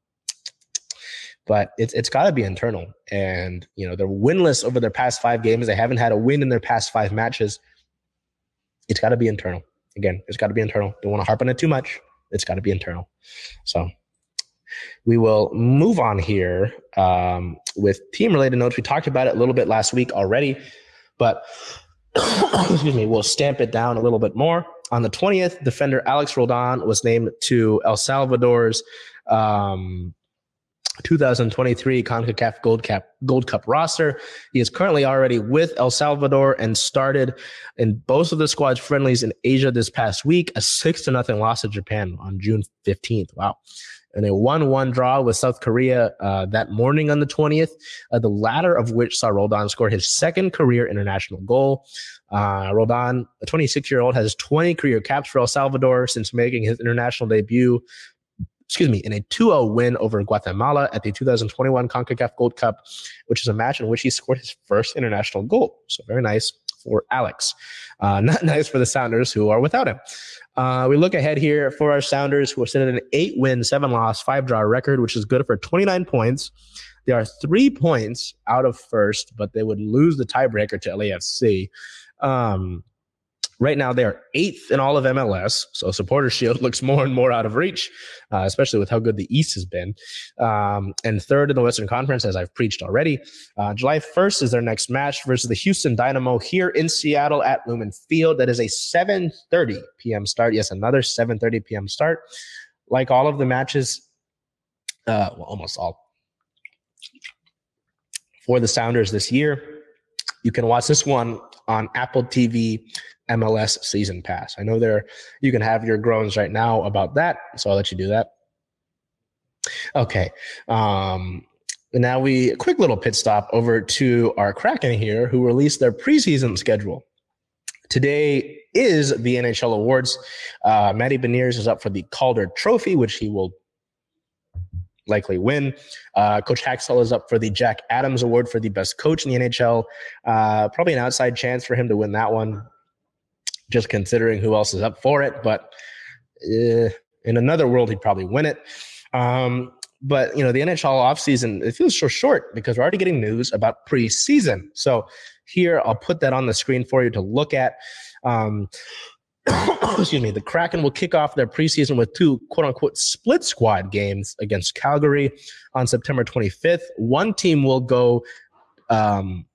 but it's it's got to be internal. And, you know, they're winless over their past five games. They haven't had a win in their past five matches. It's got to be internal. Again, it's got to be internal. Don't want to harp on it too much. It's got to be internal. So we will move on here um, with team-related notes. We talked about it a little bit last week already, but excuse me, we'll stamp it down a little bit more. On the twentieth, defender Alex Roldan was named to El Salvador's um, twenty twenty-three CONCACAF Gold Cup, Gold Cup roster. He is currently already with El Salvador and started in both of the squad's friendlies in Asia this past week, a six to nothing loss to Japan on June fifteenth. Wow. And a one one draw with South Korea uh, that morning on the twentieth, uh, the latter of which saw Roldan score his second career international goal. Uh, Roldan, a twenty-six-year-old, has twenty career caps for El Salvador since making his international debut, excuse me, in a two oh win over Guatemala at the two thousand twenty-one CONCACAF Gold Cup, which is a match in which he scored his first international goal. So very nice for Alex. Uh, not nice for the Sounders, who are without him. Uh, we look ahead here for our Sounders, who are sitting at an eight-win, seven-loss, five-draw record, which is good for twenty-nine points. They are three points out of first, but they would lose the tiebreaker to L A F C. Um, right now, they are eighth in all of M L S, so Supporters Shield looks more and more out of reach, uh, especially with how good the East has been. Um, and third in the Western Conference, as I've preached already. Uh, July first is their next match versus the Houston Dynamo here in Seattle at Lumen Field. That is a seven thirty p.m. start. Yes, another seven thirty p.m. start. Like all of the matches, uh, well, almost all, for the Sounders this year, you can watch this one on Apple T V M L S Season Pass. I know there you can have your groans right now about that, so I'll let you do that. Okay. Um, now we, a quick little pit stop over to our Kraken here, who released their preseason schedule. Today is the N H L Awards. Uh, Matty Beniers is up for the Calder Trophy, which he will likely win. Uh, Coach Haxtell is up for the Jack Adams Award for the best coach in the N H L. Uh, probably an outside chance for him to win that one, just considering who else is up for it. But uh, in another world, he'd probably win it. Um, but, you know, the N H L offseason, it feels so short because we're already getting news about preseason. So here, I'll put that on the screen for you to look at. Um, excuse me, the Kraken will kick off their preseason with two quote-unquote split squad games against Calgary on September twenty-fifth. One team will go um,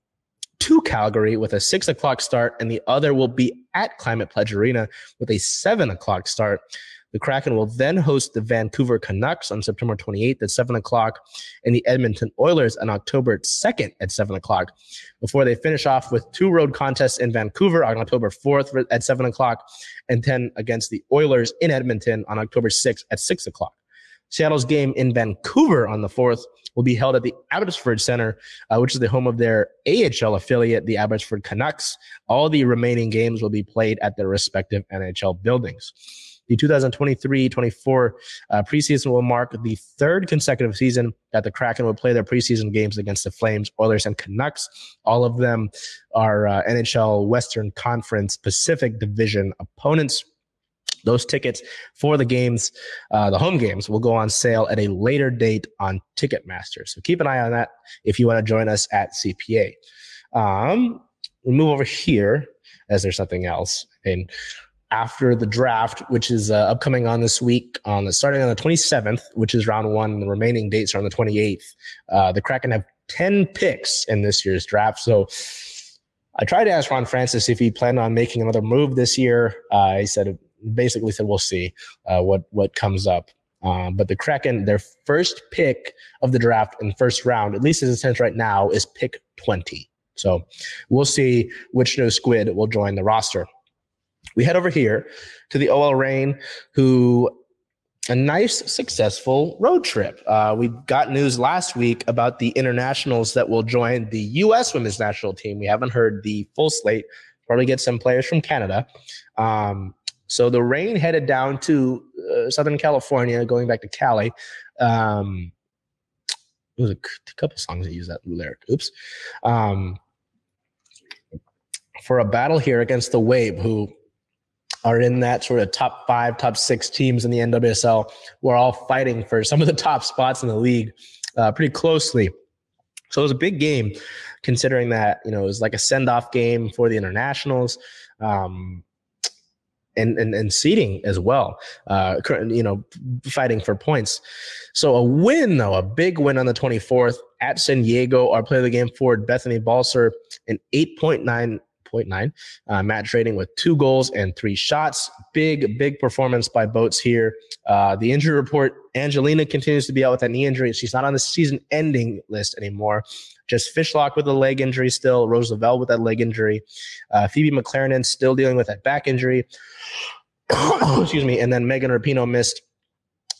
to Calgary with a six o'clock start, and the other will be at Climate Pledge Arena with a seven o'clock start. The Kraken will then host the Vancouver Canucks on September twenty-eighth at seven o'clock and the Edmonton Oilers on October second at seven o'clock before they finish off with two road contests in Vancouver on October fourth at seven o'clock and ten against the Oilers in Edmonton on October sixth at six o'clock. Seattle's game in Vancouver on the fourth will be held at the Abbotsford Center, uh, which is the home of their A H L affiliate, the Abbotsford Canucks. All the remaining games will be played at their respective N H L buildings. The twenty twenty-three twenty-four uh, preseason will mark the third consecutive season that the Kraken will play their preseason games against the Flames, Oilers, and Canucks. All of them are uh, N H L Western Conference Pacific Division opponents. Those tickets for the games, uh, the home games, will go on sale at a later date on Ticketmaster. So keep an eye on that if you want to join us at C P A. Um, we move over here as there's something else. And after the draft, which is uh, upcoming on this week, on the starting on the twenty-seventh, which is round one, and the remaining dates are on the twenty-eighth. Uh, the Kraken have ten picks in this year's draft. So I tried to ask Ron Francis if he planned on making another move this year. Uh, he said, basically said, we'll see uh, what, what comes up. Uh, but the Kraken, their first pick of the draft in the first round, at least as it stands right now, is pick twenty. So we'll see which no squid will join the roster. We head over here to the O L Reign, who a nice, successful road trip. Uh, we got news last week about the internationals that will join the U S women's national team. We haven't heard the full slate. Probably get some players from Canada. Um, so the Reign headed down to uh, Southern California, going back to Cali. Um, it was a, a couple songs that use that lyric. Oops. Um, for a battle here against the Wave, who are in that sort of top five, top six teams in the N W S L. We're all fighting for some of the top spots in the league uh, pretty closely. So it was a big game, considering that, you know, it was like a send-off game for the internationals um, and, and, and seeding as well, uh, you know, fighting for points. So a win, though, a big win on the twenty-fourth at San Diego. Our player of the game forward, Bethany Balser, an eight point nine point nine uh, match rating with two goals and three shots. Big, big performance by Boats here. Uh, the injury report, Angelina continues to be out with a knee injury. She's not on the season-ending list anymore. Just Fishlock with a leg injury still. Rose Lavelle with that leg injury. Uh, Phoebe McLaren still dealing with that back injury. Excuse me. And then Megan Rapinoe missed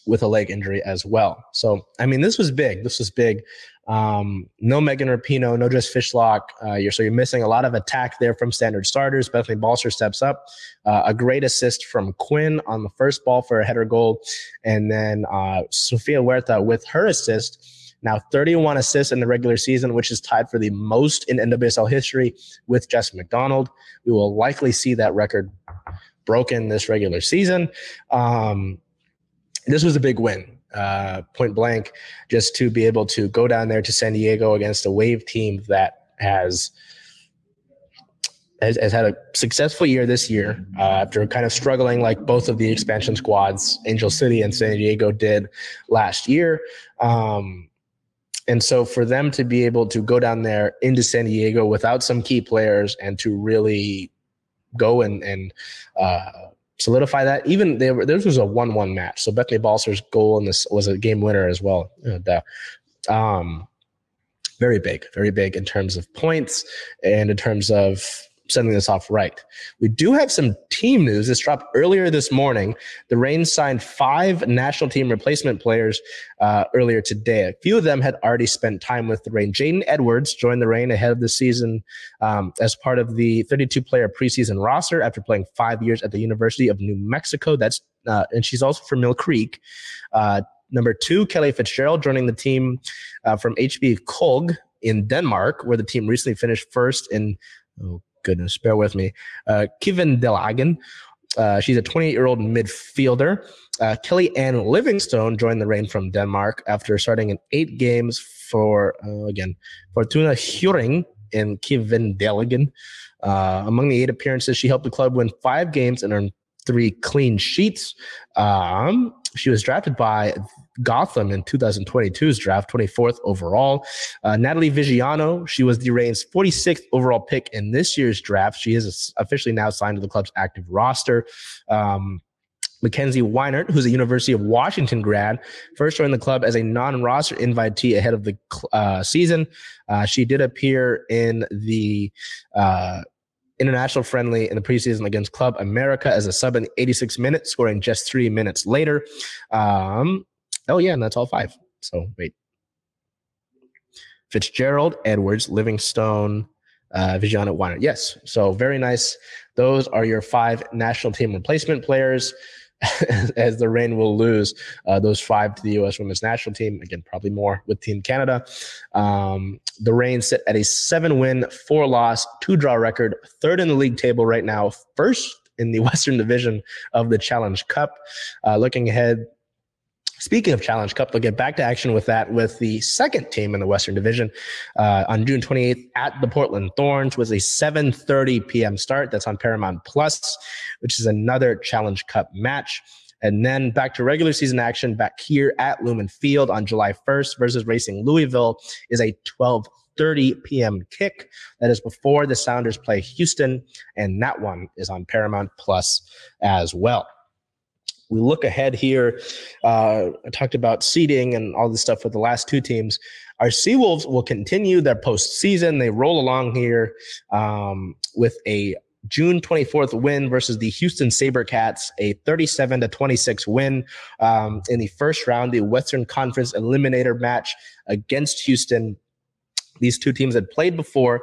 with a leg injury as well. So, I mean, this was big. This was big. Um, no Megan Rapinoe, no just Fishlock. Uh, you're, so you're missing a lot of attack there from standard starters. Bethany Balser steps up. Uh, a great assist from Quinn on the first ball for a header goal. And then uh, Sofia Huerta with her assist. Now thirty-one assists in the regular season, which is tied for the most in N W S L history with Jess McDonald. We will likely see that record broken this regular season. Um, This was a big win, uh, point blank, just to be able to go down there to San Diego against a Wave team that has has, has had a successful year this year uh, after kind of struggling like both of the expansion squads, Angel City and San Diego, did last year. Um, and so for them to be able to go down there into San Diego without some key players and to really go and and uh, – solidify that. Even they were, this was a one-one match. So Bethany Balser's goal in this was a game winner as well. And, uh, um, very big, very big in terms of points and in terms of sending this off right. We do have some team news. This dropped earlier this morning. The Reign signed five national team replacement players uh, earlier today. A few of them had already spent time with the Reign. Jaden Edwards joined the Reign ahead of the season um, as part of the thirty-two player preseason roster after playing five years at the University of New Mexico. That's uh, and she's also from Mill Creek. Uh, number two, Kelly Fitzgerald joining the team uh, from H B Kolg in Denmark, where the team recently finished first in oh, goodness, bear with me. Uh, Kevin Delagen, uh, she's a twenty-eight-year-old midfielder. Uh, Kelly Ann Livingstone joined the Reign from Denmark after starting in eight games for, uh, again, Fortuna Hjøring and Kevin Delagen. Uh, among the eight appearances, she helped the club win five games and earn three clean sheets. Um, she was drafted by Gotham in two thousand twenty-two's draft, twenty-fourth overall. Uh, Natalie Vigiano, she was the Reign's forty-sixth overall pick in this year's draft. She is officially now signed to the club's active roster. Um, Mackenzie Weinert, who's a University of Washington grad, first joined the club as a non-roster invitee ahead of the uh, season. Uh, she did appear in the uh, international friendly in the preseason against Club America as a sub in eighty-six minutes, scoring just three minutes later. Um, Oh, yeah, and that's all five. So, wait. Fitzgerald, Edwards, Livingstone, uh, Vigiano, Weiner. Yes, so very nice. Those are your five national team replacement players, as the Reign will lose uh, those five to the U S women's national team. Again, probably more with Team Canada. Um, the Reign sit at a seven-win, four-loss, two-draw record, third in the league table right now, first in the Western Division of the Challenge Cup. Uh, looking ahead, Speaking of Challenge Cup, they'll get back to action with that with the second team in the Western Division uh, on June twenty-eighth at the Portland Thorns with a seven thirty p.m. start. That's on Paramount Plus, which is another Challenge Cup match. And then back to regular season action back here at Lumen Field on July first versus Racing Louisville is a twelve thirty p.m. kick. That is before the Sounders play Houston, and that one is on Paramount Plus as well. We look ahead here. Uh, I talked about seeding and all this stuff with the last two teams. Our Seawolves will continue their postseason. They roll along here um, with a June twenty-fourth win versus the Houston SaberCats, a thirty-seven to twenty-six win um, in the first round, the Western Conference Eliminator match against Houston. These two teams had played before,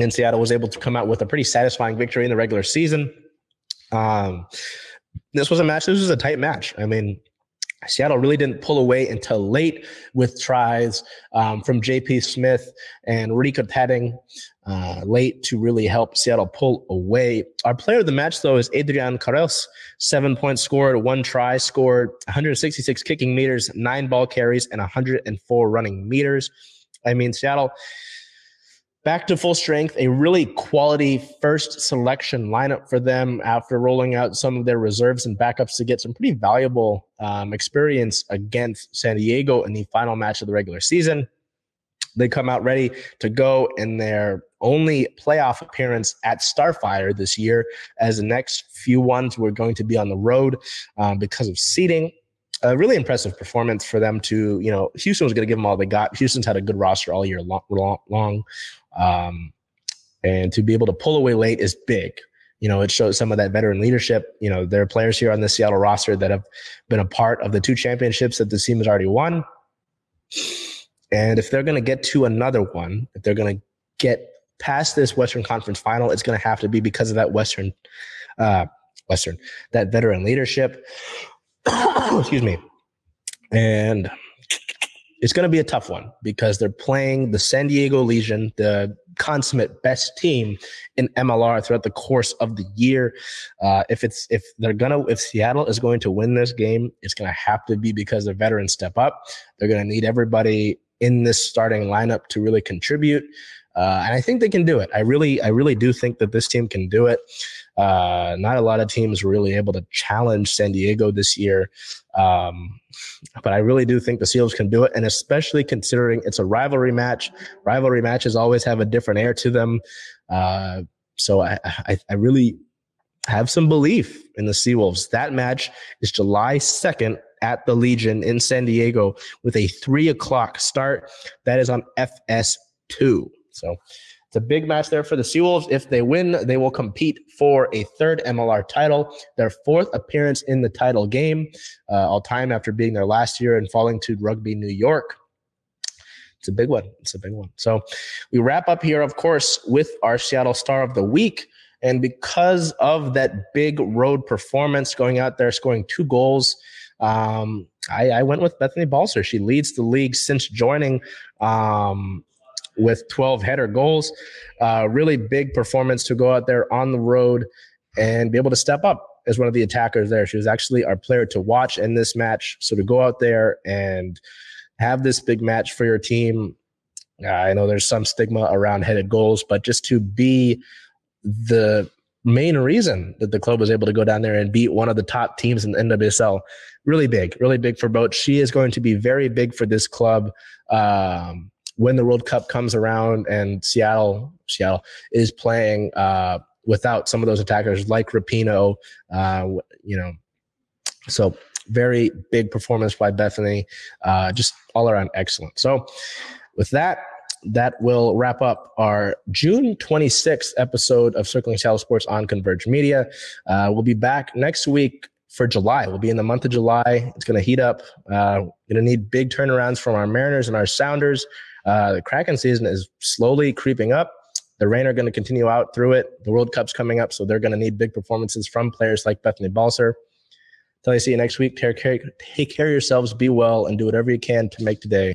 and Seattle was able to come out with a pretty satisfying victory in the regular season. Um, this was a match. This was a tight match. I mean, Seattle really didn't pull away until late with tries um, from J P. Smith and Rico Petting uh, late to really help Seattle pull away. Our player of the match, though, is Adrian Carreras. Seven points scored, one try scored, one hundred sixty-six kicking meters, nine ball carries, and one hundred four running meters. I mean, Seattle back to full strength, a really quality first selection lineup for them after rolling out some of their reserves and backups to get some pretty valuable um, experience against San Diego in the final match of the regular season. They come out ready to go in their only playoff appearance at Starfire this year, as the next few ones were going to be on the road um, because of seeding. A really impressive performance for them to, you know, Houston was going to give them all they got. Houston's had a good roster all year long. long um, and to be able to pull away late is big. You know, it shows some of that veteran leadership. You know, there are players here on the Seattle roster that have been a part of the two championships that this team has already won. And if they're going to get to another one, if they're going to get past this Western Conference final, it's going to have to be because of that Western, uh, Western, that veteran leadership. Excuse me. And it's going to be a tough one because they're playing the San Diego Legion, the consummate best team in M L R throughout the course of the year. Uh, if it's if they're gonna if Seattle is going to win this game, it's going to have to be because the veterans step up. They're going to need everybody in this starting lineup to really contribute, uh, and I think they can do it. I really, I really do think that this team can do it. Uh, not a lot of teams were really able to challenge San Diego this year. Um, but I really do think the Seals can do it. And especially considering it's a rivalry match, rivalry matches always have a different air to them. Uh, so I, I, I really have some belief in the Seawolves. That match is July second at the Legion in San Diego with a three o'clock start. That is on F S two. So, it's a big match there for the Seawolves. If they win, they will compete for a third M L R title, their fourth appearance in the title game, uh, all time after being there last year and falling to Rugby New York. It's a big one. It's a big one. So we wrap up here, of course, with our Seattle Star of the Week. And because of that big road performance, going out there, scoring two goals, um, I, I went with Bethany Balser. She leads the league since joining um with twelve header goals. Uh, really big performance to go out there on the road and be able to step up as one of the attackers there. She was actually our player to watch in this match. So to go out there and have this big match for your team, uh, I know there's some stigma around headed goals, but just to be the main reason that the club was able to go down there and beat one of the top teams in the N W S L, really big, really big for both. She is going to be very big for this club. Um, when the World Cup comes around and Seattle Seattle is playing uh, without some of those attackers like Rapinoe, uh, you know. So very big performance by Bethany, uh, just all around excellent. So with that, that will wrap up our June twenty-sixth episode of Circling Seattle Sports on Converge Media. Uh, we'll be back next week for July. We'll be in the month of July. It's going to heat up. Uh, we're going to need big turnarounds from our Mariners and our Sounders. Uh, the Kraken season is slowly creeping up. The rain are going to continue out through it. The World Cup's coming up, so they're going to need big performances from players like Bethany Balser. Till I see you next week, take care, take care of yourselves, be well, and do whatever you can to make today.